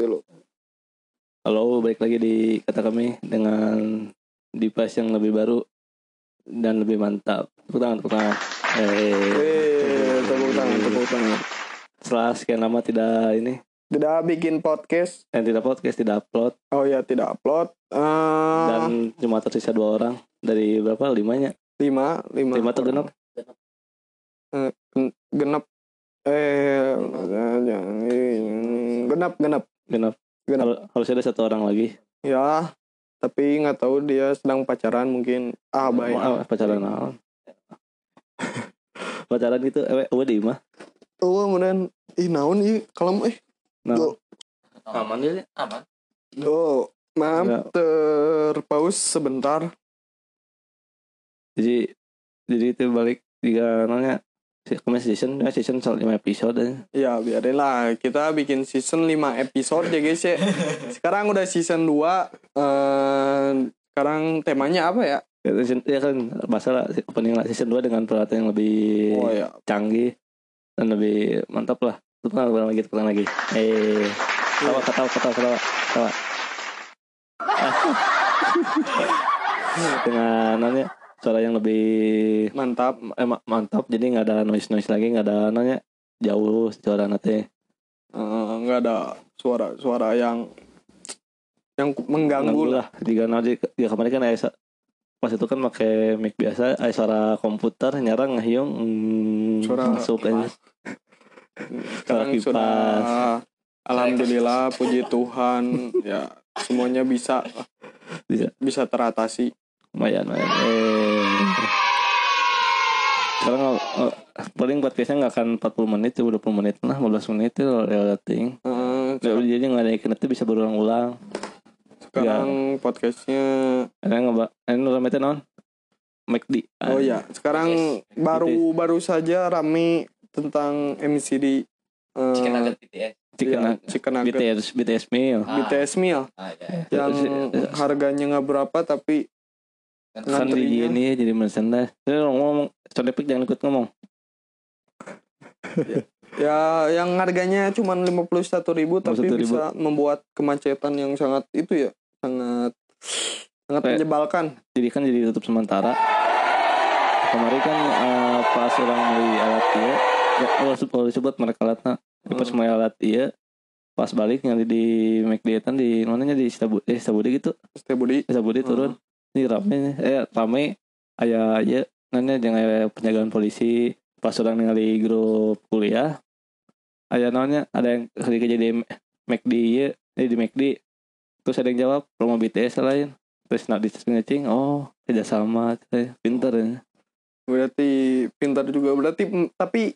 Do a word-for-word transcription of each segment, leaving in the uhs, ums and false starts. Dulu. Halo, balik lagi di Kata Kami dengan device yang lebih baru dan lebih mantap. Tepuk tangan, tepuk tangan. Hei, tepuk tangan, tepuk tangan. Setelah sekian lama tidak ini. Tidak bikin podcast. Eh, tidak podcast, tidak upload. Oh ya, tidak upload. Uh... Dan cuma tersisa dua orang dari berapa? Limanya. Lima, lima. Lima atau genap? Uh, genap. Eh, genap, genap. Genap. Har- harusnya ada satu orang lagi. Ya, tapi nggak tahu dia sedang pacaran mungkin. Ah, baik. Oh, pacaran apa? Pacaran itu, eh, udah di mah. Oh, kemudian, ih naon ih kalem eh. Nah. Aman ya, aman. Do, maaf terpaus sebentar. Jadi, jadi itu balik tiga nanya. Kemarin season, season soal lima episode. Ya biarin lah, kita bikin season lima episode ya guys ya. Sekarang udah season dua. uh, Sekarang temanya apa ya? Ya, season, ya kan bahasa lah, opening lah. Season dua dengan peralatan yang lebih oh, ya. canggih dan lebih mantap lah. Itu pernah lagi, itu pernah lagi. Eh, ketawa, ketawa, ketawa, ketawa, ketawa. Dengan namanya suara yang lebih mantap, eh, mantap. Jadi nggak ada noise noise lagi, nggak ada nanya jauh suara nanti. Nggak uh, ada suara-suara yang yang mengganggu lah. Jika nanti, ya kemarin kan Aisyah pas itu kan pakai mic biasa, Aisyah suara komputer nyarang ngahyung hmm, masuk aja. Sekarang suara kipas. Sudah, alhamdulillah, puji Tuhan, ya semuanya bisa bisa, bisa teratasi. Lumayan, lumayan. Eh. Sekarang oh, paling podcastnya nggak akan empat puluh menit, ya dua puluh menit lah, lima belas menit itu relating. Uh, Jadi nggak ada ikan itu bisa berulang-ulang. Sekarang ya. Podcastnya. Enak nggak, Mbak? Enak ramai tenon. McD. Oh iya, sekarang yes. baru baru saja rame tentang M C D. Uh, Chicken Nugget B T S. Chicken, ya, Chicken Nugget. B T S, B T S meal. Ah. B T S meal. Ah, ya, ya. Yang harganya nggak berapa tapi kan di ini jadi merchandise. Saya ngomong, Solepik jangan ikut ngomong. Ya, yang harganya cuma lima puluh satu ribu tapi bisa membuat kemacetan yang sangat itu ya, sangat sangat menyebalkan. Jadi kan jadi tutup sementara. Kemarin kan uh, pas orang beli alat dia, ya kalau disebut merek alatnya, hmm. pas beli alat dia, pas balik yang di McDietan di mananya di Setiabudi eh, Setiabudi gitu. Setiabudi, Setiabudi turun. Hmm. Ini rame, eh rame, ayah aja, nanya jangan penjagaan polisi pas orang ningali grup kuliah, ayah nanya ada yang ketika jadi McD ya, jadi di McD, terus ada yang jawab promo B T S lain, terus nak disengecing, oh kerjasama, pintar ya. Berarti pintar juga berarti, tapi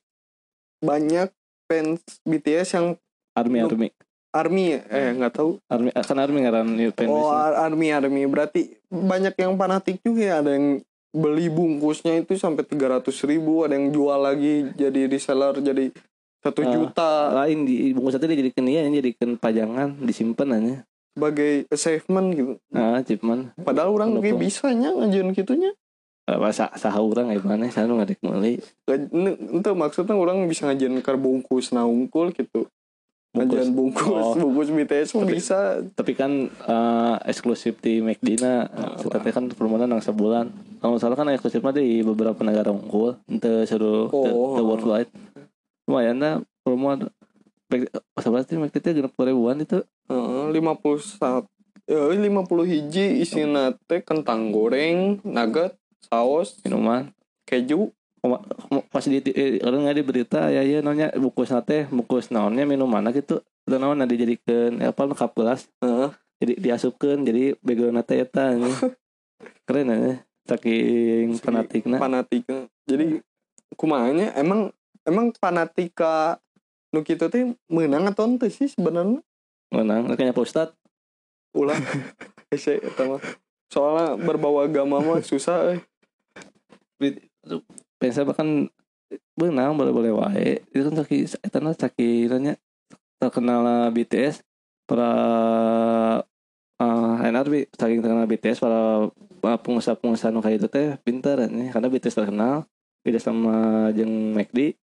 banyak fans B T S yang army army. Army eh nggak tahu Army kan Army ngaran oh Army Army berarti banyak yang fanatik juga, ada yang beli bungkusnya itu sampai tiga ratus ribu, ada yang jual lagi jadi reseller jadi satu uh, juta lain di bungkus satu dia jadi kenia yang jadikan pajangan disimpan aja sebagai achievement gitu. Nah, achievement padahal orang kayak bisanya ngajuin gitunya masa sah orang gimana saya nu ngadek meuli itu maksudnya orang bisa ngajuin ke bungkus naungkul gitu. Jangan bungkus, bungkus, oh. bungkus B T S pun tapi, bisa. Tapi kan uh, eksklusif di McDina, tetapi nah, kan permohonan nang sebulan. Kalau salah kan eksklusifnya di beberapa negara unggul, ente seru, the worldwide. Lumayan lah permohonan. Sebab itu McDina genap ribuan itu. Lima puluh satu, lima puluh hiji isinya teh kentang goreng, nugget, saus, minuman, keju. Pas di eh, orang nggak di berita ya ya nanya bungkus nate bungkus naonnya minuman gitu dan naon nanti jadikan apa lengkap gelas uh-huh. jadi diasupkan jadi background nate eta keren aja saking fanatikna fanatikna jadi kumanya emang emang fanatika nu kitu teh menang atau teu sih sebenarnya menang kayaknya Pak Ustad ulah ese eta mah soalnya berbawa agama mah susah eh pensa bahkan benang boleh-boleh wae itu kan saki etana saki nanya terkenal B T S para eh N R B saking terkenal B T S para pengusaha-pengusaha nu kayak itu teh pinter ya karena B T S terkenal beda sama jeung McD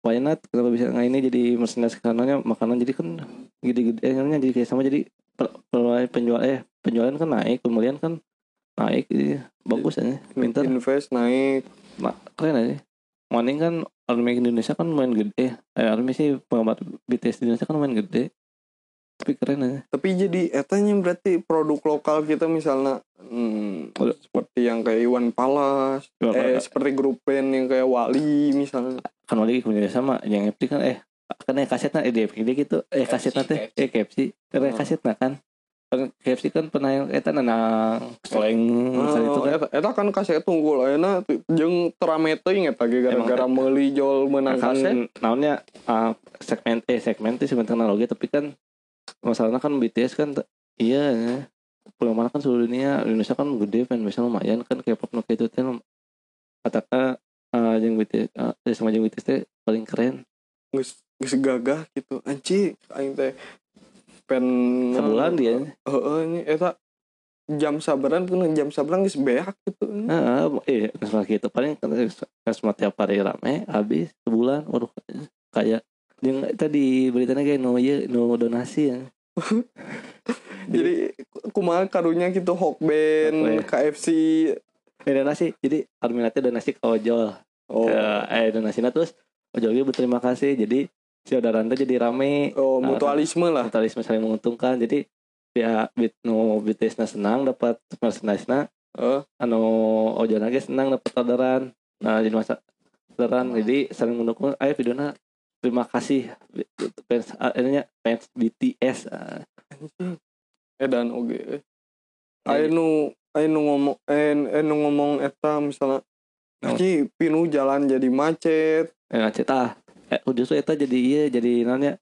why not, kenapa bisa nggak ini jadi merchandise kanannya makanan jadi kan gede-gede eh namanya jadi kayak sama jadi penjual eh penjualan kan naik, pemulihan kan naik, jadi bagus aja, pinter. Invest naik, nah, keren aja. Maning kan army Indonesia kan main gede, eh army sih penggemar B T S Indonesia kan main gede, tapi keren aja. Tapi jadi etanya berarti produk lokal kita misalnya hmm, seperti yang kayak Iwan Palas, Iwan eh Palas. Seperti grup band yang kayak Wali misalnya. Kan Wali kemudian sama yang F D kan eh karena kasetnya eh F D gitu eh kasetnya teh eh K F C karena kasetnya kan K F C kan pernah yang eta nanang slang misalnya itu kan eta kan kaset tunggul ayeuna jeung terame teuing eta ge gara-gara meuli jol meunang kaset naonnya segmen eh segmen teh sebentar teknologi tapi kan masalahnya kan B T S kan t- iya ya pulang mana kan seluruh dunia Indonesia kan gede fanbase lumayan kan K-pop no itu teh katakan uh, yang B T S uh, sama yang B T S teh paling keren nggak nggak gagah gitu anci aing teh pen sebulan dia heeh ini eta jam sabaran pun jam sabaran geus beak gitu heeh eh sama gitu paling kan tiap hari rame habis sebulan waduh kayak yang tadi beritanya kayak no ya no donasi ya. Jadi kumaha karunya gitu Hokben, K F C eh, donasi. Jadi Arminatnya donasi ke ojol. Oh. Ke, eh donasinya terus ojolnya berterima kasih. Jadi saudara Anda jadi rame. Oh, mutualisme nah, lah. Mutualisme saling menguntungkan. Jadi pihak bit no B T S-na senang dapat merchandise-na. Heeh. Uh. Anu ojolna ge senang dapat orderan. Nah, jadi masa orderan. Jadi saling mendukung. Ayo videona terima kasih fans akhirnya fans B T S eh dan oge ayo ayo ngomong ayo ngomong eta misalnya nanti pinu jalan jadi macet eh macet ah eh justru eta jadi iya jadi namanya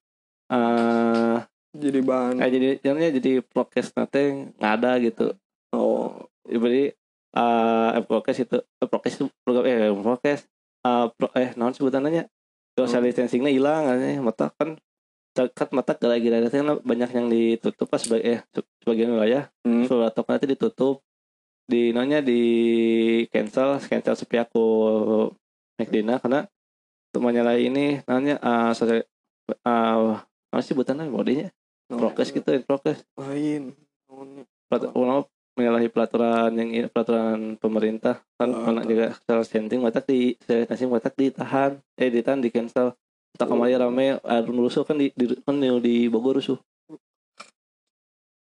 uh, jadi bahan eh jadi namanya jadi podcast nanti nggak ada gitu oh jadi uh, podcast itu podcast program eh podcast uh, pro, eh non sebutannya social distancingnya hilang kan mata kan dekat mata gara-gara banyak yang ditutup pas sebagai eh, sebagian wilayah hmm. Seluruh toko nanti ditutup di nanya di cancel cancel sepi aku McDina karena temannya lain ini namanya uh, social uh, apa sih buatannya bodinya prokes gitu prokes lain ulama menyalahi peraturan yang peraturan pemerintah kan anak juga social distancing watak di social distancing watak ditahan eh ditahan di cancel tak kemarin oh. Rame arun rusuh kan di kan di Bogor rusuh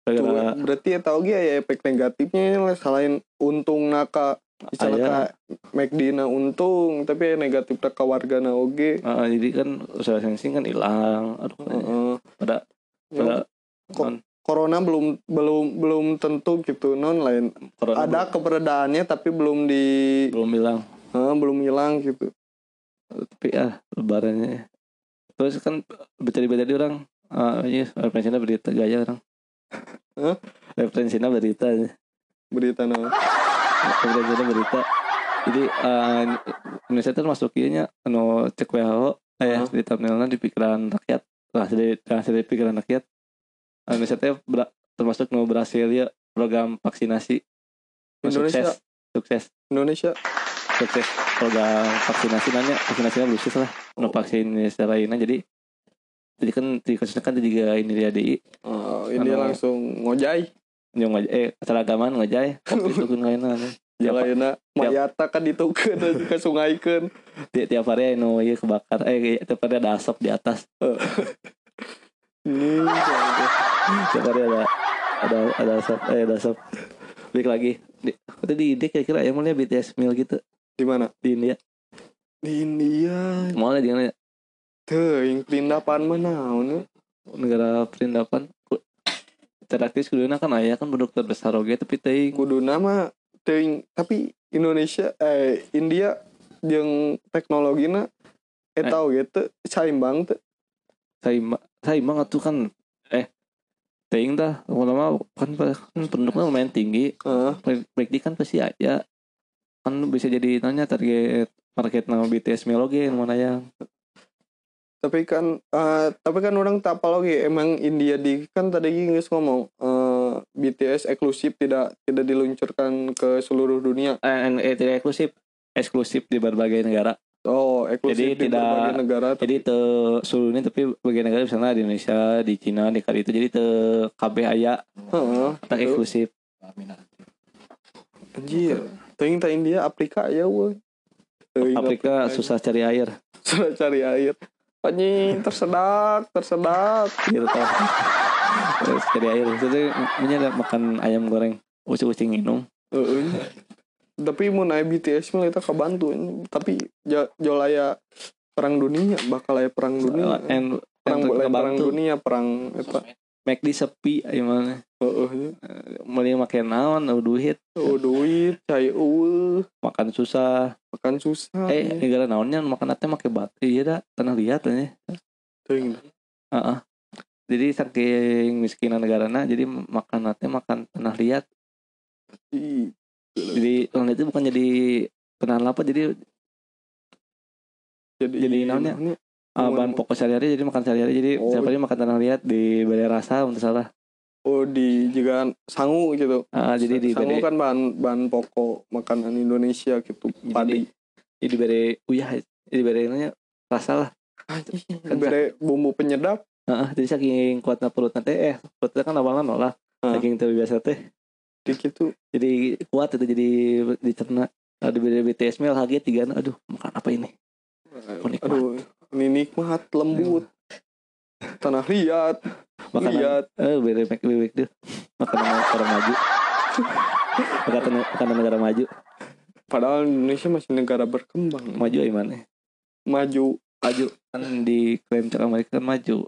gara-gara berarti ya tau gak ya efek negatifnya selain untung naka misalnya McDina untung tapi negatifnya ke warga na oge uh, jadi kan social distancing kan hilang aduh uh-uh. pada pada kon Corona belum belum belum tentu gitu non lain Corona ada belum. Keberadaannya tapi belum di belum hilang eh, belum hilang gitu tapi ah lebarannya terus kan berita-berita di orang ah uh, yes, referensinya berita gaya orang huh? referensinya berita berita no referensinya berita jadi uh, Indonesia itu masukinya no cek W H O eh uh-huh. Di thumbnailnya di pikiran rakyat lah dari dari pikiran rakyat Indonesia teh termasuk mau berhasil ya program vaksinasi Indonesia sukses sukses Indonesia sukses program vaksinasi nanya vaksinasinya berhasil lah oh. No vaksin secara ini jadi jadi kan di kasusnya kan juga ini dia di oh, ini ano, langsung ngojai nyong eh seragaman ngojai itu kan lainnya jalanan mayata kan ditukeun ke sungaikeun tiap hari anu ieu kebakar eh tiap hari ada asap di atas ini sekarang ada ada ada asap eh ada asap balik lagi di, tadi ide kira-kira yang mulanya B T S meal gitu di mana di India di India mana di mana tuh yang perindapan mana nih negara perindapan teraktif kuduna kan ayah kan produk terbesar oke tapi teuing kuduna mah teuing tapi Indonesia eh India yang teknologinya eh tahu gitu saimbang tuh saimbang saimbang atuh kan eh ting dah lama-lama kan, kan penduduknya lumayan tinggi uh. Prediksi kan pasti aja kan bisa jadi nanya target market nama B T S melogi yang mana yang tapi kan uh, tapi kan orang tak apa lagi emang India di kan tadi Inggris ngomong uh, B T S eksklusif tidak tidak diluncurkan ke seluruh dunia eh, eh tidak eksklusif eksklusif di berbagai negara Oh, eksklusif di tidak, berbagai negara. Tapi... Jadi te seluruhnya tapi berbagai negara di sana, di Indonesia, di Cina, di kali itu jadi te K B aya. Heeh. Tak eksklusif. Anjir. Teuing ta India, Afrika aya we. Afrika susah cari air. Susah cari air. Anjing tersedak, tersedak gitu tah. Terus cari air. Jadi menyadap makan ayam goreng, ucing-ucing minum. Heeh. Tapi mun aya B T S mah eta kabantu, tapi jol aya perang dunia, bakal aya perang dunia. And, perang bola perang dunia, perang eta make di sepi ieu mah. Heeh. Mulih make naon duit. Oh, duit, cai eul, makan susah, makan susah. Eh, ya. Negara naonnya makan teh make batu ieu da, tanah liat nya. Teuing. Heeh. Jadi saking miskinan negarana jadi makan teh makan tanah liat. I Jadi orang itu bukan jadi penahan lapar, jadi jadi, jadi namanya uh, bahan pokok sehari-hari, jadi makan sehari-hari, jadi oh, siapa aja makan tanah liat di Balai Rasa untuk salah. Oh, di juga sangu gitu. Ah, jadi di sangu kan bahan bahan pokok makanan Indonesia gitu, jadi, padi. Jadi Balai Uyah, jadi Balai namanya Rasa lah. Kan Balai bumbu penyedap. Heeh, uh, jadi saking kuatna perutna teh eh perutna kan awalnya nolak, uh. saking terbiasa teh. Dikit tuh jadi kuat itu jadi dicerna. Ada B T S mil kaget tiga, aduh makan apa ini? Nikmat. Aduh, ini nikmat lembut. Tanah liat, makan liat. Eh, bebek bebek tuh. Makan negara maju. Makan makan negara maju. Padahal Indonesia masih negara berkembang. Maju gimana? Maju, maju kan diklaim cara mereka maju.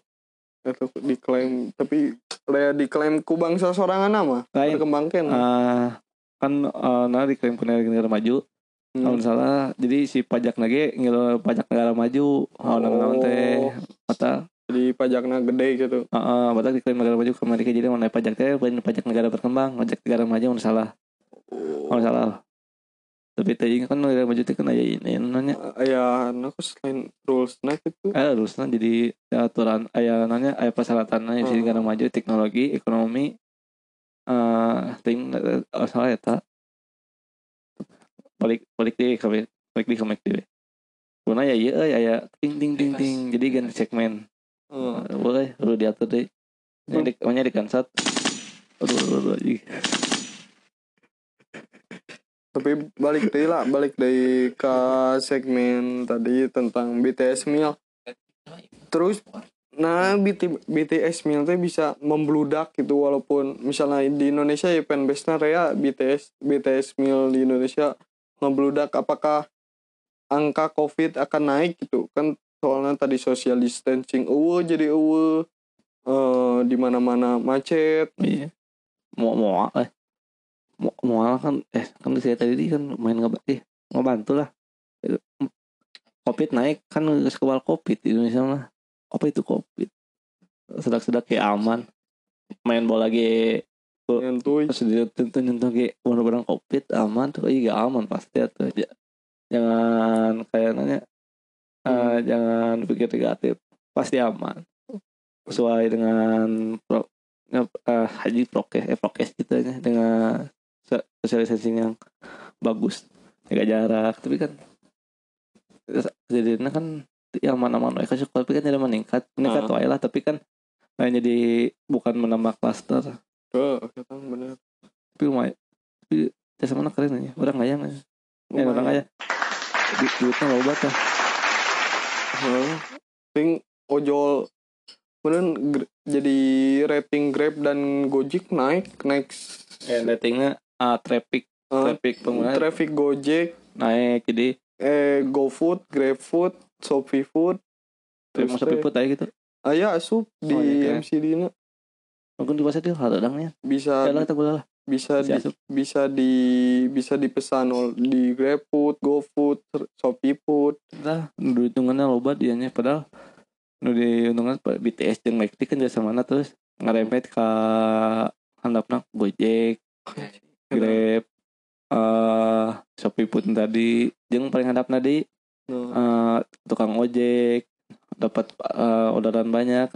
Atau diklaim tapi lea diklaim ku bangsa sorangan nama berkembangkan uh, kan uh, nah diklaim ku negara maju kalau hmm. salah jadi si pajak nage ngilu pajak negara maju oh naon teh mata jadi pajakna gede gitu heeh uh, uh, batak diklaim negara maju ke Amerika jadi mun pajak teh pajak negara berkembang pajak negara maju mun salah mun salah tapi tadi kan negara maju teh kan aya ini nanya aya anu selain rules-na kitu aya rules-na jadi aturan aya nanya aya persyaratanna di negara maju teknologi ekonomi eh ting salah eta balik balik di kami balik di kami teh kuna ya ieu euy aya ting ting ting ting jadi ganti segmen heeh boleh perlu diatur deui jadi namanya di kansat aduh aduh tapi balik deh lah, balik dari ke segmen tadi tentang B T S meal. Terus, nah B T S meal tuh bisa membludak gitu walaupun misalnya di Indonesia ya fanbase-nya rea B T S B T S meal di Indonesia ngebludak. Apakah angka COVID akan naik gitu kan? Soalnya tadi social distancing, uh jadi uh, uh di mana-mana macet. Iya. Mau mau eh. Mual kan eh kan saya tadi kan main ngebantu ngebantu lah COVID naik kan nggak kebal COVID di Indonesia mah apa itu COVID sedak-sedak kayak aman main bola ge terus nyentuh ge barang-barang COVID aman tuh iya aman pasti atau jangan kayak nanya hmm. uh, jangan pikir negatif pasti aman sesuai dengan pro, uh, haji prokes eh prokes gitu ya dengan sosialisasi yang bagus, jaga jarak, tapi kan jadinya kan yang mana-mana mereka suka, tapi kan jadi meningkat, meningkat uh. lah, tapi kan hanya di bukan menambah klaster. Oh, kita okay, benar. Tapi lumayan, tapi jasa mana keren aja, orang ayang aja, eh, orang ayang, duitnya mau bata. Oh, ting ojol, kemudian gr- jadi rating Grab dan Gojek naik, naik. Eh, ratingnya Uh, traffic, uh, traffic pengguna, traffic Gojek naik jadi eh GoFood, GrabFood, ShopeeFood, terus ShopeeFood aja gitu. Ah ya, sub di oh, M C D na. Mungkin di pasar itu hal terangnya. Bisa, Yalah, di, bisa, bisa, di, bisa di, bisa dipesan ol di GrabFood, GoFood, ShopeeFood. Dah, diuntungannya loba dianya. Padahal, nu diuntungan B T S yang naik kan jasa mana terus ngarempet ke handapna Gojek. Grab, uh, ShopeeFood tadi, jeung paling handap tadi uh, tukang ojek dapat uh, orderan banyak.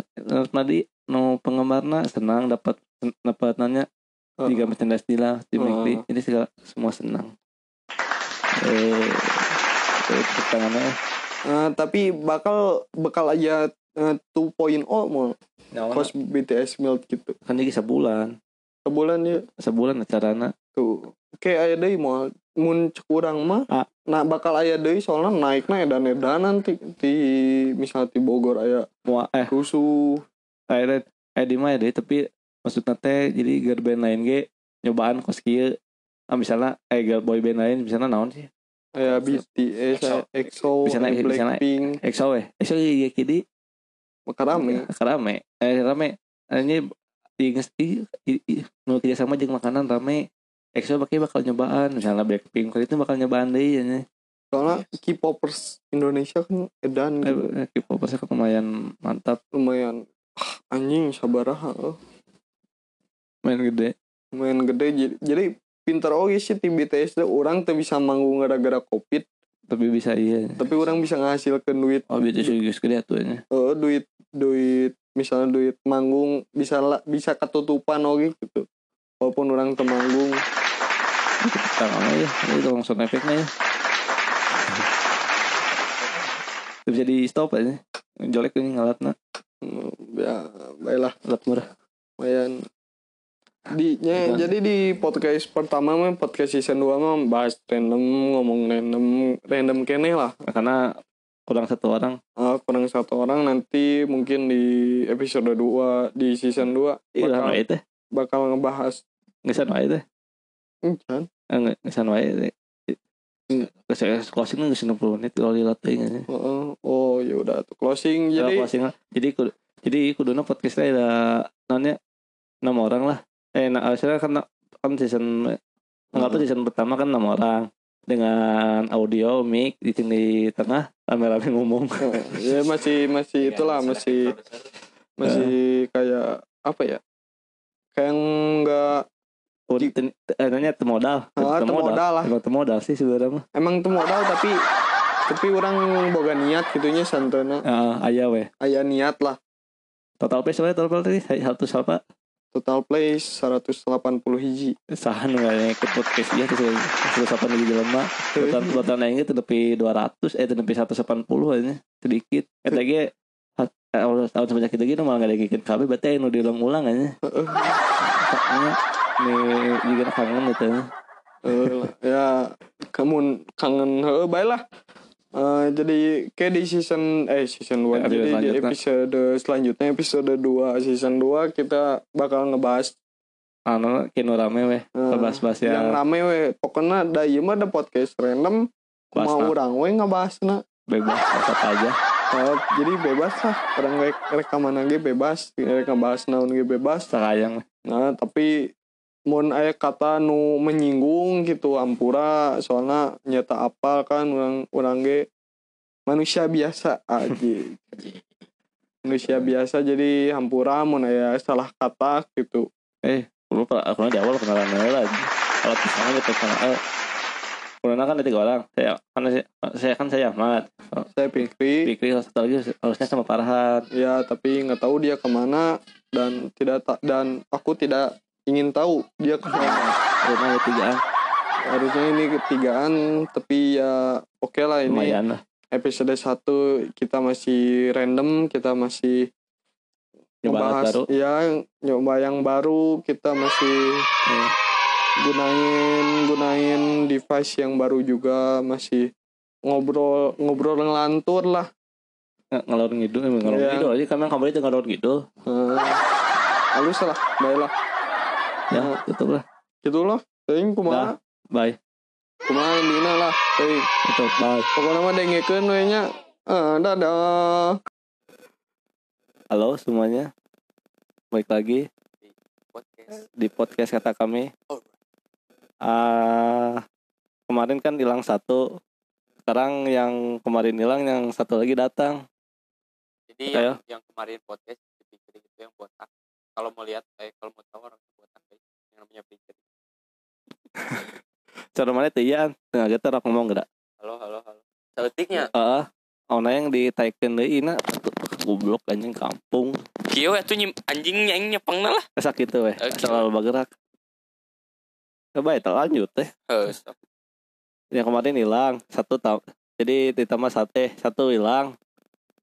Tadi nu no penggemarna senang dapat dapat nanya tiga merchandise di lah di Mekdi, jadi segala semua senang. Eh, tangannya. Uh, tapi bakal bakal aja uh, two point oh mau nah, kos nah. B T S Mild gitu. Kan jadi sebulan. Sebulan ya. Sebulan acarana. Tuh. Oke aya deui mau mun kurang mah. Ah. Nah bakal aya deui soalnya naikna edan-edan nanti di misal di Bogor aya eh rusuh. Aya aya di mah deui tapi maksudnya teh jadi girl band lain ge nyobaan kos kieu. Ah misalnya eh girl boy band lain misalnya naon sih? Ya B T S, EXO, Blackpink, EXO eh, EXO ya kini kerame, kerame, eh rame, ini diingesti, nol kerja sama jeng makanan rame, EXO pakai bakal nyobaan, misalnya Blackpink kali itu bakal nyobaan deh, ya. Soalnya K-popers Indonesia kan edan, eh, K-popersnya kan lumayan mantap, lumayan, ah, anjing sabaraha, oh. Main gede, main gede, jadi pinter oge sih tim B T S deh, orang tuh bisa manggung gara-gara covid tapi bisa iya tapi orang bisa ngasilkan duit. Oh B T S juga gede tuh ya. Oh duit duit misalnya duit manggung bisa bisa ketutupan oge gitu walaupun orang tuh manggung sama ya itu langsung efeknya ya bisa di stop aja jolek ini ngalatna ya baiklah alat murah lumayan. Di, ya, jadi di podcast pertama mah podcast season dua mah bahas random ngomong random random kene lah karena kurang satu orang. Ah, kurang satu orang nanti mungkin di episode dua di season dua bakal Ilan, itu. bakal ngebahas ngesan wae teh. Encan. Enggak ngesan wae teh. Ngesan closing ngesan sepuluh menit kalau lihat teh. Heeh. Oh, ya udah tuh closing. Jadi ya, closing. Jadi kudu, jadi kuduna podcast teh ada namanya enam orang lah. Eh, nah, asalnya kan kan season nggak tahu season pertama kan enam orang dengan audio mic di sini tengah rame-rame ngomong. Ya masih masih itulah masih masih kayak apa ya? Kayak nggak nanya temodal, temodal lah. Emang temodal sih sebenarnya. Emang temodal tapi tapi orang boga niat gitunya santana. Uh, Ayah weh. Ayah niat lah. Total play sebenarnya total play satu siapa? Total play seratus delapan puluh hiji. Sahan nganya ikut podcast dia terus seratus delapan puluh hiji lama. Total-total aing teh nepi dua ratus eh teh nepi seratus delapan puluh aja sedikit. Eta ge tahun semenjak kita gini malah enggak digigit kabeh berarti anu diulang-ulang aja. Heeh. Nih juga kangen eta. Ya kamu kangen heuh bae lah. Uh, jadi kayak di season eh season dua ya, jadi di episode selanjutnya episode dua season dua kita bakal ngebahas anu kino rame weh uh, bahas-bahas ya yang rame weh pokoknya da ieu mah da podcast random bahas mau urang weh ngebahasna bebas apa aja uh, jadi bebas lah orang rekaman ge bebas ngebahas naon ge bebas sarayang nah tapi mun aya kata nu menyinggung gitu ampura soalnya nyata apal kan urang urang ge manusia biasa aja manusia biasa jadi ampura mun aya salah kata gitu eh lu aku di awal kenalan lah kalau misalnya gitu kenal karena kan ada tiga orang saya kan saya, saya kan saya Ahmad saya Fikri Fikri satu lagi harusnya sama Farhan ya tapi nggak tahu dia kemana dan tidak dan aku tidak ingin tahu dia kesalahan karena ya tigaan harusnya ini ketigaan tapi ya oke okay lah ini lah. Episode satu kita masih random kita masih membahas ya nyoba yang baru kita masih eh, gunain gunain device yang baru juga masih ngobrol ngobrol ngelantur lah ngalor ngidul emang ngalor ngidul aja karena kamu itu ngalor ngidul halus lah baiklah. Ya, nah, tutup lah. Gitu lah. Teuing kumaha? Nah, bye. Kumaha dina lah. Teuing. Tutup bye. Pokona mah dengekeun we nya. Eh, dadah. Halo semuanya. Balik lagi di podcast di podcast kata kami. Ah, kemarin kan hilang satu. Sekarang yang kemarin hilang yang satu lagi datang. Jadi yang, yang kemarin podcast dipikir itu yang botak. Kalau mau lihat eh kalau mau tahu orang namanya pikir. Cara mana teh ya? Tengah geter aku ngomong gerak. Halo halo halo. Cautiknya. Heeh. Ona yang ditaikeun deui na goblok anjing kampung. Kieu atuh anjing nyaing nyepengna lah. Asa kitu we. Soal bergerak. Coba eta lanjut teh. Heeh. Yang kemarin hilang satu tahun Jadi ditambah sate, satu hilang.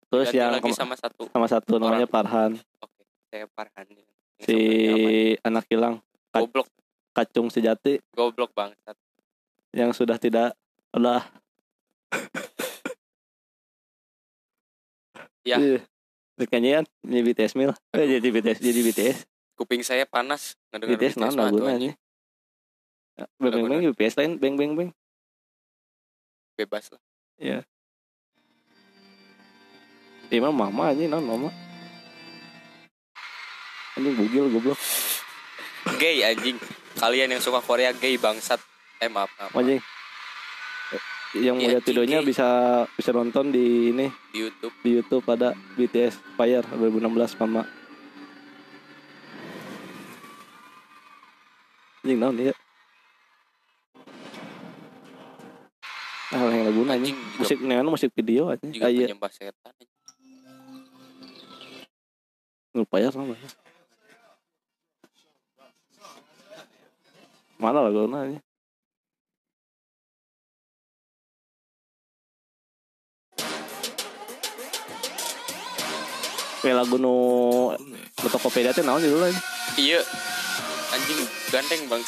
Terus ganti yang lagi kema- sama satu. Sama satu orang. Namanya Farhan. Oke, saya Farhan. Yang si anak hilang. Goblok. Kacung sejati. Goblok banget. Yang sudah tidak olah. Ya. Terkenyian jadi B T S mil. Eh jadi B T S, jadi B T S. Kuping saya panas ngedengar B T S. B T S mana lagunya? Beng beng beng B T S lain beng beng beng. Bebas lah. Iya. Eh mama mama anjing non mama. Anjing bugil goblok. Gay anjing. Kalian yang suka Korea gay bangsat. Eh maaf maaf. Anjing. Yang mau lihat videonya bisa bisa nonton di ini di YouTube di YouTube ada B T S Fire dua ribu enam belas sama anjing naon dia ah yang lagu anjing musik neon musik video anjing juga penyembah setan lupa ya sama mana lagunya anjing kayak lagu nu Tokopedia teh naon judulna anjing. Iya. Anjing gandeng bang.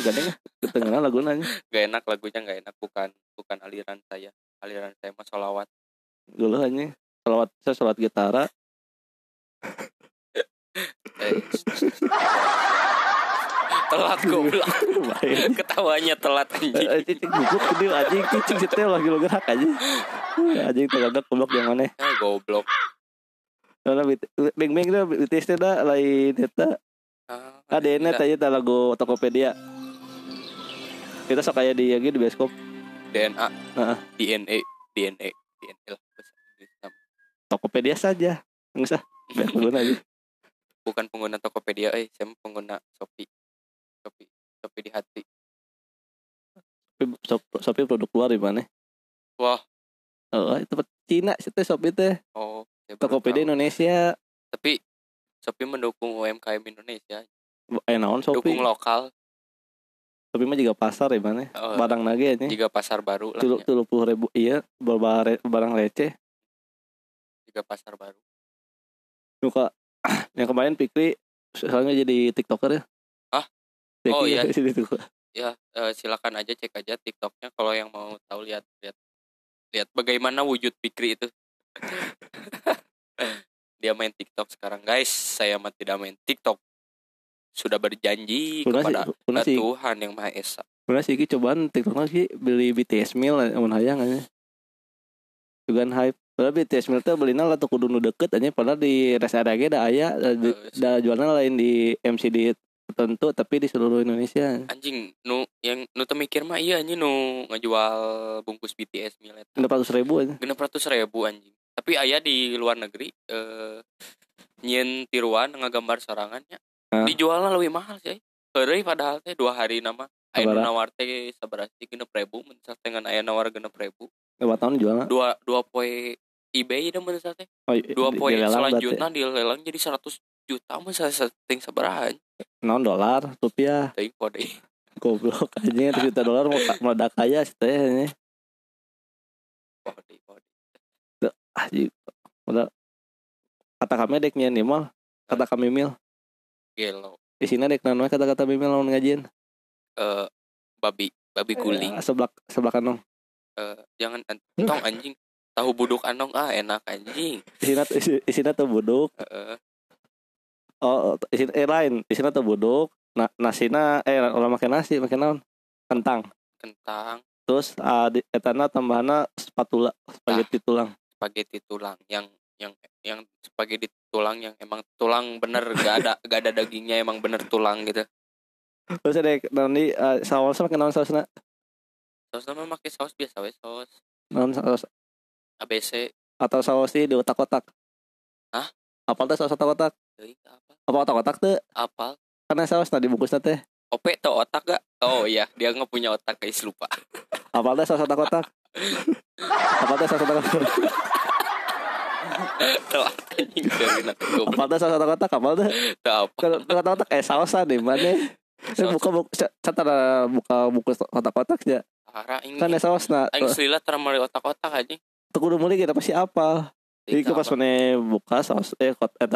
Gandeng. Ketengenah laguna anjing. Enggak enak lagunya, enggak enak, bukan bukan aliran saya. Aliran saya mah selawat. Dulu anjing. Selawat saya selawat gitara. Telat goblok. Ketawanya telat anjing. Cicing gubuk gede anjing, cicing cetel lagi lo gerak anjing. Anjing tergagak goblok yang mana? Eh goblok. Nona beng-beng dah B T S dah lain data. Ada enak aja tak lagu Tokopedia. Kita sok kayak di lagi di bioskop. D N A, uh-huh. DNA, DNA, DNA lah. Tokopedia saja, nggak usah. Pengguna aja. Bukan pengguna Tokopedia, eh, saya pengguna Shopee. Shopee, Shopee di hati. Shopee, Shopee produk luar di mana? Wah. Oh, itu Cina sih teh Shopee teh. Oh. Tokopedia Indonesia. Tapi Shopee mendukung U M K M Indonesia. Eh naon Shopee? Dukung lokal. Shopee mah juga pasar ya mana? Oh, barang nage aja. Juga pasar baru lah. tujuh puluh ribu iya barang receh. Juga pasar baru. Nuka yang kemarin Pikri soalnya jadi TikToker ya? Hah? Cek oh iya. Ya uh, silakan aja cek aja TikToknya kalau yang mau tahu lihat lihat lihat bagaimana wujud Pikri itu. Dia main TikTok sekarang guys. Saya mah tidak main TikTok. Sudah berjanji puna kepada si, puna Tuhan si, yang Maha Esa. Pernah sih cobaan TikTok lagi beli B T S meal mun hayang aja. Sugan hype. Padahal B T S meal teh belina lah kudu nu deket aja padahal di rest area ge da aya da jualan lain di M C D tertentu tapi di seluruh Indonesia. Anjing nu yang nu teu mikir mah ieu anjing nu ngajual bungkus B T S meal eta. enam ratus ribu aja. enam ratus ribu anjing. Tapi ayah di luar negeri eh, nyen tiruan ngagambar sorangannya ah. Dijualnya lebih mahal sih heureuy padahal teh dua hari nama aya nawar teh sabarasi genep ribu mun satengan aya nawar genep ribu lewat tahun jualna dua dua poe eBay mun salah teh dua poe selanjutnya dilelang jadi seratus juta mun sating sabarahan naon dolar rupiah teuing kode goblok anjing seratus juta dolar meledak aya teh nya kode kode ah ji udah kata kami dek nyen mah kata kami mil gelo isina dek nanu kata-kata mimil lawan ngajian eh uh, babi babi guling eh, seblak seblak anong uh, jangan tong anjing tahu buduk anong ah enak anjing isina isina teh buduk heeh uh. Oh isina eh, lain isina teh buduk na nasina eh orang makan nasi makan naon kentang kentang terus uh, di etana tambahana spatula spaghetti ah. Tulang spaghetti tulang yang yang yang spaghetti tulang yang emang tulang bener gak ada gak ada dagingnya emang bener tulang gitu. Terus ada nanti uh, sausnya pakai naon sausnya? Sausnya mah pakai saus biasa we saus. Naon saus? A B C atau saus di otak-otak. Hah? Apal teh saus otak-otak? Teuing apa? Apa otak-otak teh? Apal. Karena sausna dibungkusna teh. Ope teh otak gak? Oh iya, dia enggak punya otak guys lupa. Apal teh saus otak-otak? Apa teh saus otak-otak? Telat anjing. Apa teh saus otak-otak? Apa teh? Teu apa. Otak-otak eh sausan di mana? buka-buka cara buka buku kotak-kotaknya. Kan ada sausna. Aing sila termari kotak-kotak aja. Tekudu mulai kita pasti apa? Jadi pas mana buka saus eh kotak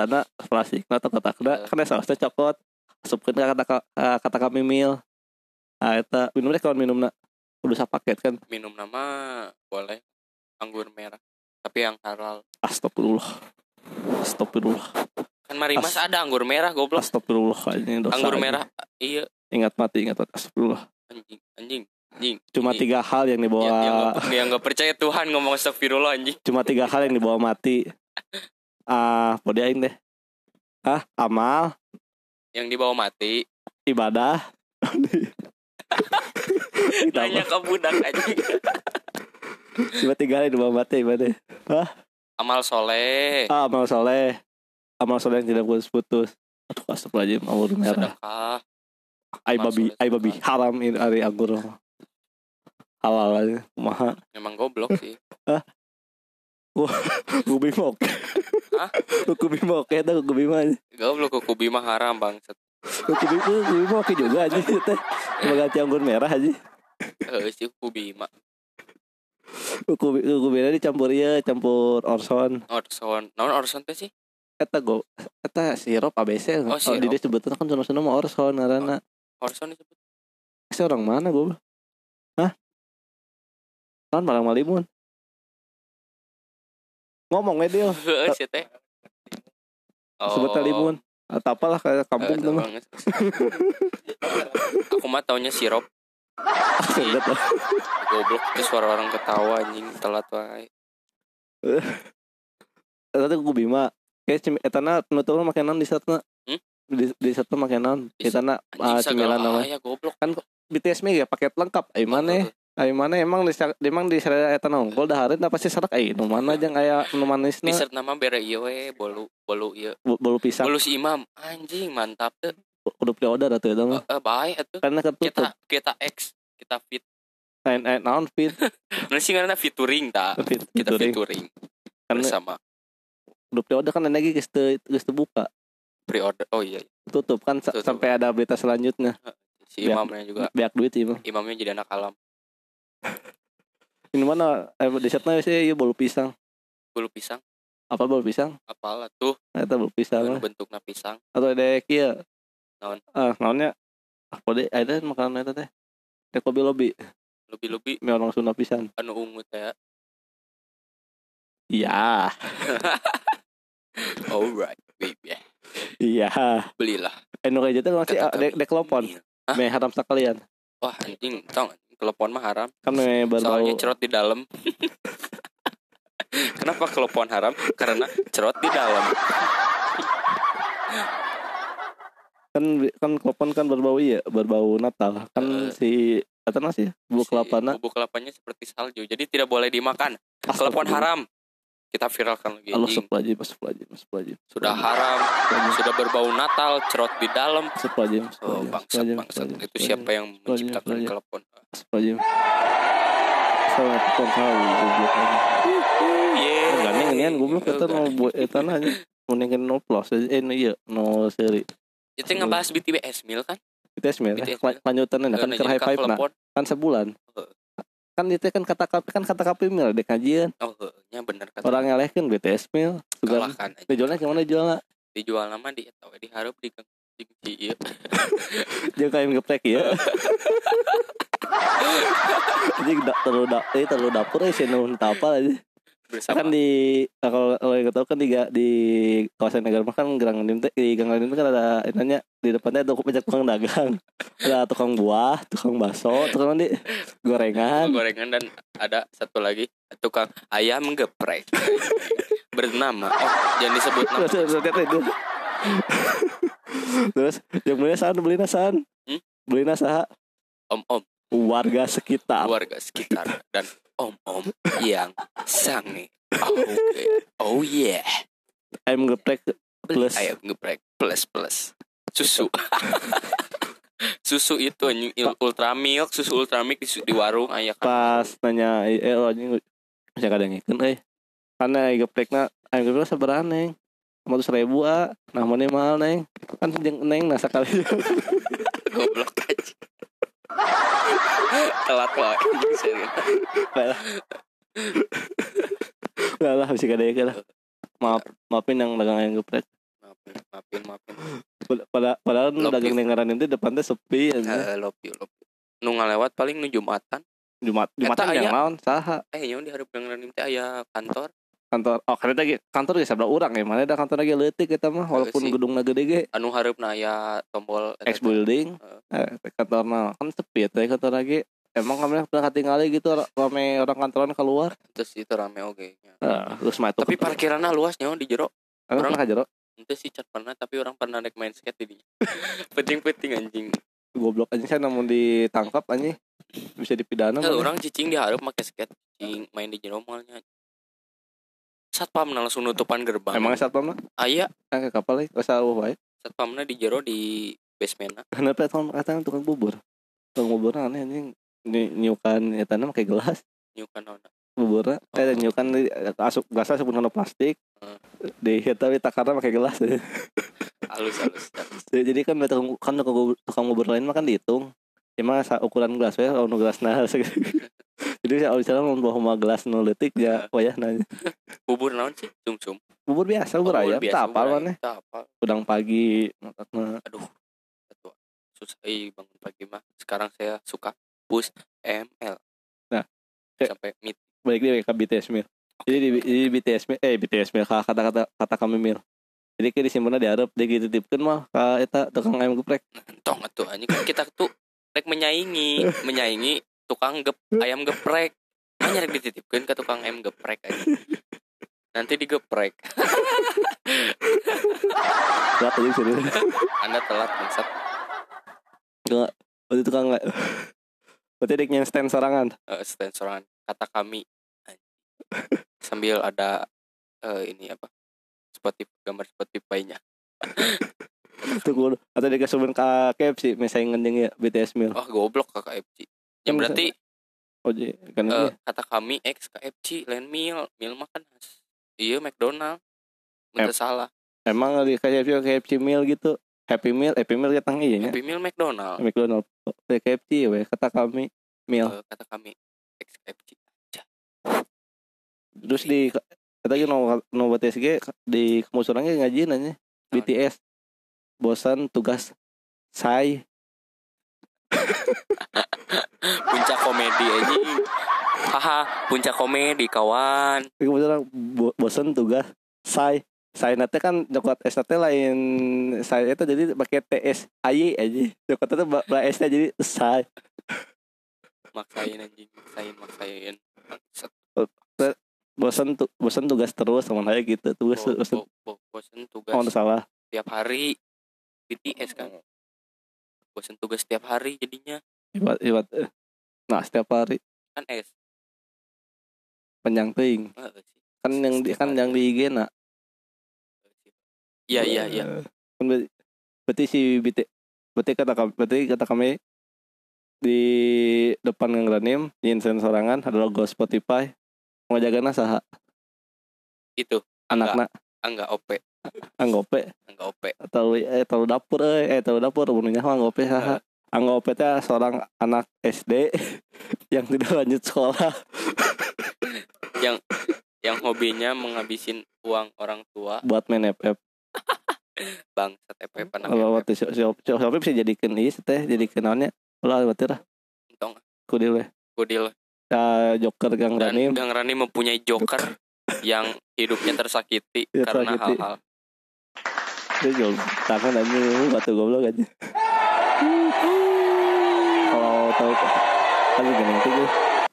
plastik atau kotak-kotak kan ada sausnya cokot. Asupkeun ka kata kata kami mil. Ah eta minumnya kawan minumna. Udah sapaket kan. Minum nama boleh anggur merah. Tapi yang halal. Astagfirullah. Astagfirullah. Kan mari Mas As- ada anggur merah goblok. Astagfirullah anjing. Anggur merah iya. Ingat mati, ingat mati. Astagfirullah. Anjing, anjing. Anjing. Cuma anjing. Tiga hal yang dibawa yang, yang, gak, yang gak percaya Tuhan ngomong astagfirullah anjing. Cuma tiga hal yang dibawa mati. Ah, uh, bodoh aing deh. Ah, amal yang dibawa mati, ibadah. Nanya ke budak anjing. Cuma tiga hari dua mati ibadah. Hah? Amal soleh. Ah, amal soleh. Amal soleh yang tidak putus-putus. Aduh, astagfirullahaladzim. Anggur merah. Sedekah. Ai babi, ai babi haram ini ari anggur. Halal aja. Kumaha? Memang goblok sih. Hah? Wah, kubi mok. Hah? Kubi mok eta kubi mah. Goblok kubi mah haram bangsat. Kubi itu kubi mok juga aja teh. Mengganti anggur merah aja. Heuh, si kubi mah. Uku uku beda dicampur ya, campur Orson. Orson, naon Orson teh sih? Eta go, eta sirup A B C. Oh, sirup. Di dia sebutan kan sono-sono mah Orson ngaranna. Orson disebut. Si orang mana gua? Hah? Kan Malang Malimun. Ngomong we dia. Heeh, si teh. Oh. Sebutan limun. Atau apalah kayak kampung tuh. Aku mah taunya sirup. Goblok itu suara orang ketawa anjing telat wae. Eta teh ku Bima. Kayak etana nutupna make naon di satna? Hmm? Di di satna make naon? Etana cemilan nama. Ya goblok. Kan B T S meh ya paket lengkap. Ai maneh? Ai maneh emang di emang di saraya eta nonggol dahareun da pasti sarak ai. Nu mana jeung aya nu manisna. Di satna mah bere ieu we, bolu bolu ieu. Bolu pisang. Bolu si Imam. Anjing mantap teh. Udah punya order atau itu mah? Eh, baik itu. Karena ketutup. Kita X, kita fit. Nine nine non fit. Nanti karena featuring tak? Kita featuring. Karena sama. Udah punya order kan lagi guys te guys terbuka. Pre order. Oh iya. Tutup kan tutup. Sampai ada berita selanjutnya. Si imamnya juga. Biak duit imam. Imamnya jadi anak alam. Ini mana? Eh, desertnya sih bolu pisang. Bolu pisang. Apa bolu pisang? Apalah tuh? Itu bolu pisang. Bentuknya pisang. Atau ada kia. Naon? Ah, naonnya? Ah, pode ada makanan eta teh. Teh kopi lobi. Lobi-lobi mie orang Sunda pisan. Anu ungu teh. Iya. Alright, baby. Iya. Belilah. Anu aja teh masih dek telepon. Meh haram sekalian. Wah, anjing, tong telepon mah haram. Kan meh berbau. Soalnya cerot di dalam. Kenapa telepon haram? Karena cerot di dalam. kan kan klopon kan berbau ya berbau Natal kan uh, si apa sih bubuk kelapanya bubuk kelapanya seperti salju jadi tidak boleh dimakan klopon haram kita viralkan lagi Allah sepelaji mas sepelaji mas sepelaji sudah haram sepulajim. Sudah berbau Natal cerot di dalam sepelaji oh bangsat bangsat itu siapa yang menciptakan klopon sepelaji salah klopon haram yeah nggak nengian goblok kita mau buat tanah aja mendingan no plus eh iya no seri. Itu yang ngebahas B T S mil kan? B T S mil, lanjutannya kan ke high five nah. Kan sebulan. Kan itu kan kata kapi kan kata kapi mil dek kajian. Oh, nya bener kata. Orang ngelehkeun B T S mil. Kalahkan. Dijualnya gimana dijualna? Dijual nama di eta we dihareup di di ieu. Jeung kain geprek ieu. Jadi dak terlalu dak terlalu dapur euy seunun tapal aja. Kan di kalau kalau enggak tahu kan di di kawasan negara kan Gang Nim di Gang Nim kan ada enaknya di depannya ada tukang dagang. Ada tukang buah, tukang bakso, tukang di gorengan. Gorengan dan ada satu lagi tukang ayam geprek. Bernama oh jangan disebut nama. Terus yang belinya saan belinya saan? Hmm? Belinya saha? Om-om warga sekitar. Warga sekitar dan om-om yang sange. Oh, okay. Oh yeah. Ayam geprek plus ayam geprek plus plus susu. Susu itu ultra milk, susu ultra milk di, di warung ayah kan. Pas nanya eh anjing bisa kadang ngikeun euy. Kana geprekna ayam geprek sabaraha neng? lima ratus ribu ah. Nah, mana mahal neng? Kan jeung neng na sakali. Goblok aja. Telat banget. Baiklah. Baiklah, habis kadang kalah. Maaf, maafin yang dagang ayam geprek. Maafin, maafin, maafin. Padahal padahal dagang dengaran itu depannya sepi aja. Love you, love you. Nu ngalewat paling nu Jumatan. Jumat Jumatan yang lawan saha? Eh, yang di hareup dengaran teh aya kantor. Kantor oh karena lagi kantor geus sabda urang ya mana ada kantor lagi leutik eta mah walaupun gedungna gede ge anu hareupna aya tombol X building eh kantorna kan tepi eta kantor lagi emang kami pernah katingali gitu rame orang kantoran keluar terus itu rame oge nya terus mah tapi parkiranna luas nya di jero urang ka jero henteu sih cat pernah tapi orang pernah naik main skate di dinya penting-penting anjing goblok anjing saya namun ditangkap anjing bisa dipidana mah urang cicing dihareup make skate cicing main di jero malnya satpamna langsung nutupan gerbang. Emangnya satpamna? Aya, angka kapal euy, asa eueuh wae. Satpamna di jero di basementna. Kenapa eta katana tukang bubur? Tukang bubur aneh anjing nyukan eta mah kayak gelas. Nyukan naonna? Buburna oh. Eh nyukan asup gelas asup kana plastik. Heeh. Hmm. Di eta we takarna make gelas. Alus-alus. Jadi kan tukang kan tukang bubur lain mah kan dihitung. Emang ukuran gelas we lawan gelasna. Jadi saya awalnya mau bawa gelas nol detik ya, wah ya nanya. Bubur naon sih, sumsum. Bubur biasa, bubur ayam. Tak apa mana? Tak apa. Udang pagi, matakna. Aduh, susah eh bangun pagi mah. Sekarang saya suka push M L. Nah, sampai mid. Balik lagi ke B T S Mil. Jadi di, di B T S Mil, eh B T S Mil kata-kata kata kami Mil. Jadi ke disimpanna di Arab, dia gitu tipkeun mah ka eta tukang ayam geprek. Entong atuh anjing kita tuh rek menyaingi, menyaingi tukang gep, ayam geprek. Nah, nyari dititipkan ke tukang ayam geprek aja. Nanti digeprek. Telat aja serius. Anda telat maksud. Enggak, waktu tukang enggak. Berarti adiknya stand sorangan. Uh, stand sorangan. Kata kami. Sambil ada uh, ini apa? Spotify, gambar Spotify-nya. Tunggu, atau dikasubin ke K F C, misalnya ngendeng ya B T S Mil. Wah, goblok ke K F C. Ya berarti oh, je, kan uh, kata kami X K F C lain meal meal makan iya McDonald minta em, salah emang di K F C K F C meal gitu Happy Meal Happy Meal datang iya Happy Meal McDonald McDonald K F C we kata kami meal uh, kata kami X K F C aja terus di katanya no no B T S G di kemusurannya ngajiin aja B T S bosan tugas say puncak komedi aja, haha, puncak komedi kawan. Kemudian bo- bosan tugas, say, say nate kan coklat es nate lain, say itu jadi pakai ts ay aja, coklat itu bela esnya jadi say. Maksain anjing, maksain maksain. Bosan tu, bosan tugas terus sama saya gitu, tugas bo- bosan. Bo- bosan tugas. Oh, salah. Tiap hari, B T S kan. Bosan tugas tiap hari jadinya. Ibat, ibat. Nah setiap hari kan es penjangting oh, kan yang di kan yang di I G nak iya iya iya kan berarti, berarti si B T berarti kata berarti kata kami di depan ngegranim di insen sorangan ada logo Spotify ngajagana saha itu anakna angga op angga op angga op atau eh tahu dapur eh tahu dapur bunuhnya angga op saha Angga O P T seorang anak S D yang tidak lanjut sekolah yang yang hobinya menghabisin uang orang tua buat main F F. Bang, F F apa namanya? Siapa bisa jadikan ini teh jadikan naonnya? Ulah batirah. Entong. Kudil we. Kudil. Da joker Gang Rani. Gang Rani mempunyai joker yang hidupnya tersakiti karena hal-hal. Dia jol. Tangan anjing batu goblok aja. Kalau tahu kali gini itu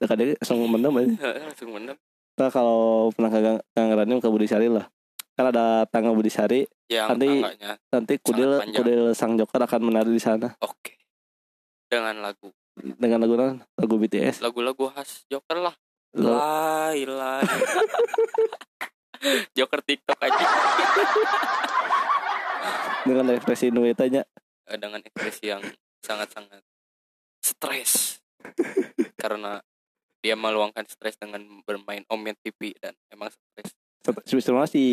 dekat-dekat langsung mendem aja langsung mendem. Nah kalau pernah ke Kangranim ke Budisari lah kan ada tangga Budisari nanti nanti kudil kudil sang joker akan menari di sana. Oke, dengan lagu dengan lagu lagu B T S lagu-lagu khas joker lah lah lah joker TikTok aja dengan ekspresi nuitanya dengan ekspresi yang sangat-sangat stres karena dia meluangkan stres dengan bermain Omen T V dan emang stres. Sebenarnya si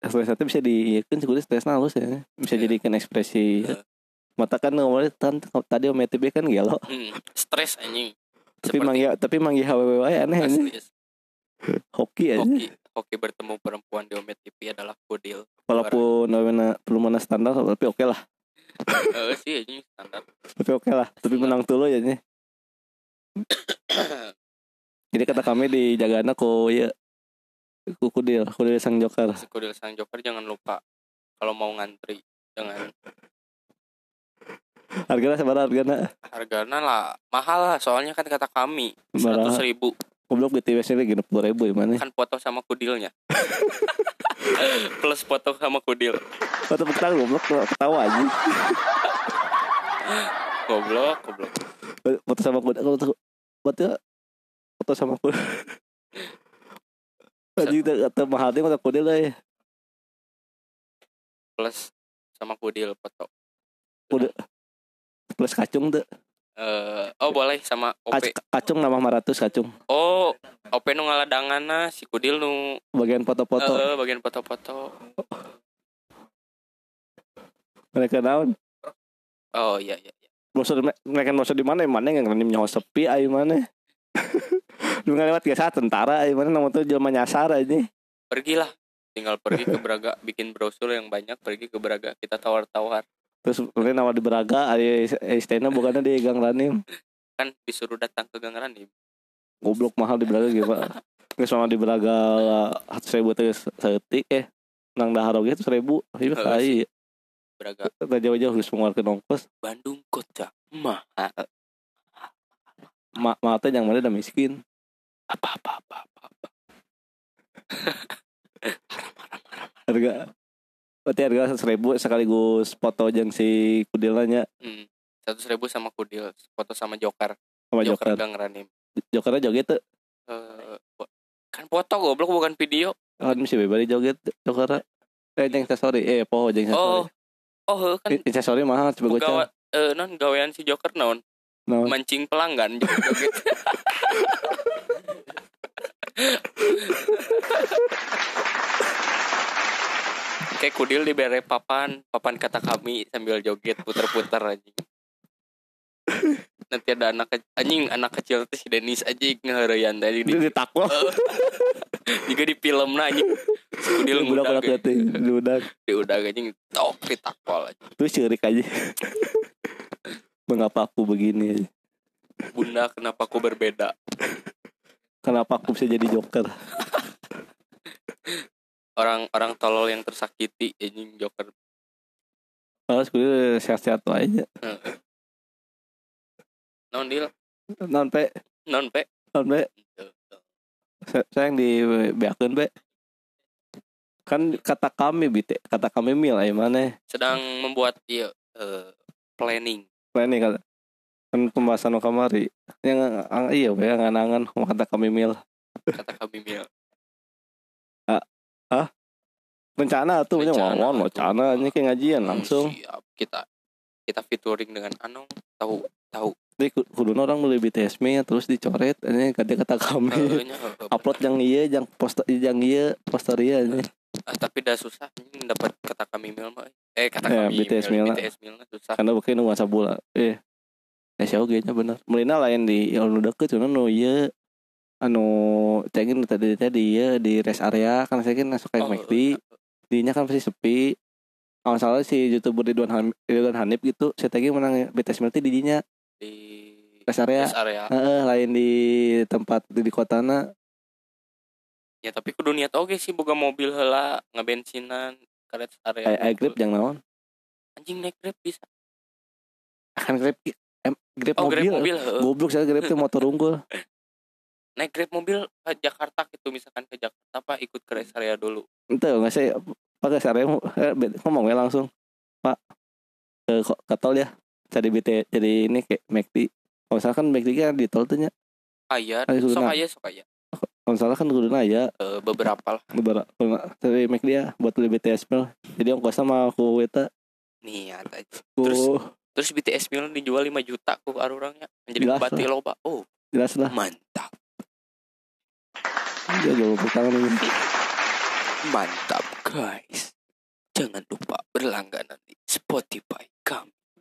stres itu bisa diiakan sekutu stres halus ya. Bisa yeah. Jadikan ekspresi uh, Mata kan ngomongnya tadi om E T B kan gelo. Hmm, stres anjing. Tapi mangga tapi mangga hawewe aneh anjing. Hoki anjing. Hoki bertemu perempuan di Omet T V adalah kodil. Walaupun nomena belum mana standar tapi oke okay lah. Eh sih anjing standar. Tapi oke okay lah, tapi menang tulu ya anjing. Jadi kata kami di jagana ku ya ku kodil, kodil sang joker. Kodil sang joker jangan lupa kalau mau ngantri jangan. Harganya seberapa harganya? Harganya lah mahal lah soalnya kan kata kami seratus ribu. Goblok di T V S ini enam puluh ribu gimana? Kan foto sama kudilnya. Plus foto sama kudil. Foto petang goblok ketawa aja. Goblok, goblok. Foto sama kudil foto foto, foto sama kudil. Tadi kata mahalnya foto kudil lah ya. Plus sama kudil foto. Kudil. Plus kacung tuh. Uh, oh boleh sama O P. Kacung nama maratus kacung. Oh, O P nu ngaladanganna si Kudil nu bagian foto-foto. Heeh, uh, bagian foto-foto. Mereka naon? Oh iya iya iya. Bosor mereka bosor di mana? Mana yang ngenim nyaho sepi ayo mana? Lu ngalewat gesa tentara ayo mana namun tuh jelema nyasar aja. Pergilah, tinggal pergi ke Braga, bikin brosur yang banyak, pergi ke Braga, kita tawar-tawar. Terus ini nama di Braga, istana bukannya di Gang Ranim. Kan disuruh datang ke Gang Ranim. Goblok mahal di Braga gitu Pak. Nggak sama di Braga seratus ribu terus setik eh. Nang daharo gitu seribu. Iya kaya. Braga. Kita jauh-jauh harus mengeluarkan ongkos. Bandung kota mahal. Ma- Mahatnya yang mana udah miskin. Apa-apa-apa-apa. Haram-haram-haram. Harga. Berarti harga seratus ribu sekaligus foto yang si kudilnya. Hmm. seratus ribu sama kudil, foto sama joker. Sama joker. Joker Gang Ranim. Jokernya joget tuh. Uh, kan foto goblok bukan video. Kan mesti bebari joget joker. Eh yang sorry, eh poho yang sorry. Oh. Oh kan. Yang sorry mahal coba goceng. Gawe eh non gawean si joker naon? No. Mancing pelanggan joget. Kayak kudil diberi papan, papan kata kami sambil joget puter-puter anjing. Nanti ada anak ke- anjing anak kecil tuh si Denis aja ngeharayan tadi di takwa. Juga di filmna anjing. Si kudil ngudak diudak. Diudak anjing tok di takwa. Terus cerik aja. Mengapa aku begini? Bunda, kenapa aku berbeda? Kenapa aku bisa jadi joker? Orang-orang tolol yang tersakiti anjing joker. Malas gue sehat-sehat aja. Heeh. Non deal. Non pe. Non pe. Non pe. Saya yang dibeakeun pe. Kan kata kami bite, kata kami mil ayo maneh. Sedang membuat ieu uh, planning. Planning kata. Kan pembahasan kamari. Yang iya we nganangan kata kami mil. Kata kami mil. Hah? Rencana tuh punya ngomong rencana ini kayak ngajian langsung. Siap, kita kita featuring dengan Anong tahu tahu. Jadi kuduna orang mulai B T S M terus dicoret ini kada kata kami. Upload yang ieu yang post yang ieu poster ieu ini. Tapi dah susah anjing dapat kata kami mil mah. Eh kata kami B T S M susah. Karena bukan nu asa bola. Eh. Eh sih oge nya bener. Melina lain di anu deket cuma nu ieu anu cengin tadi tadi ya di rest area kan saya kan suka yang mekti dinya kan pasti sepi awal salah si youtuber Ridwan Hanif, Ridwan Hanif gitu saya tadi menang B T S nanti dinya di rest area, rest area. Eh, lain di tempat di, di kotana ya tapi kudu niat oke sih boga mobil heula ngabensinan ke rest area air grip yang naon anjing naik grip bisa akan grip em, grip oh, mobil, mobil goblok saya grip itu motor unggul. Naik grab mobil ke Jakarta gitu misalkan ke Jakarta apa ikut ke rest area dulu. Entar enggak sih Pak rest area ngomong ya langsung. Pak ke, ke tol ya. Jadi B T jadi ini kayak McD. Kalau salah kan McD kan di tol tuh nya. Aya, sok aya sok aya. Kalau salah kan kuduna aya e, beberapa lah. Beberapa. Dari McD ya buat beli B T S meal. Jadi ongkos sama aku eta. Nih aja. Terus terus B T S meal dijual lima juta ku arurangnya menjadi bupati loba. Oh, jelas lah. Mantap. Ya, mantap guys. Jangan lupa berlangganan di Spotify kami.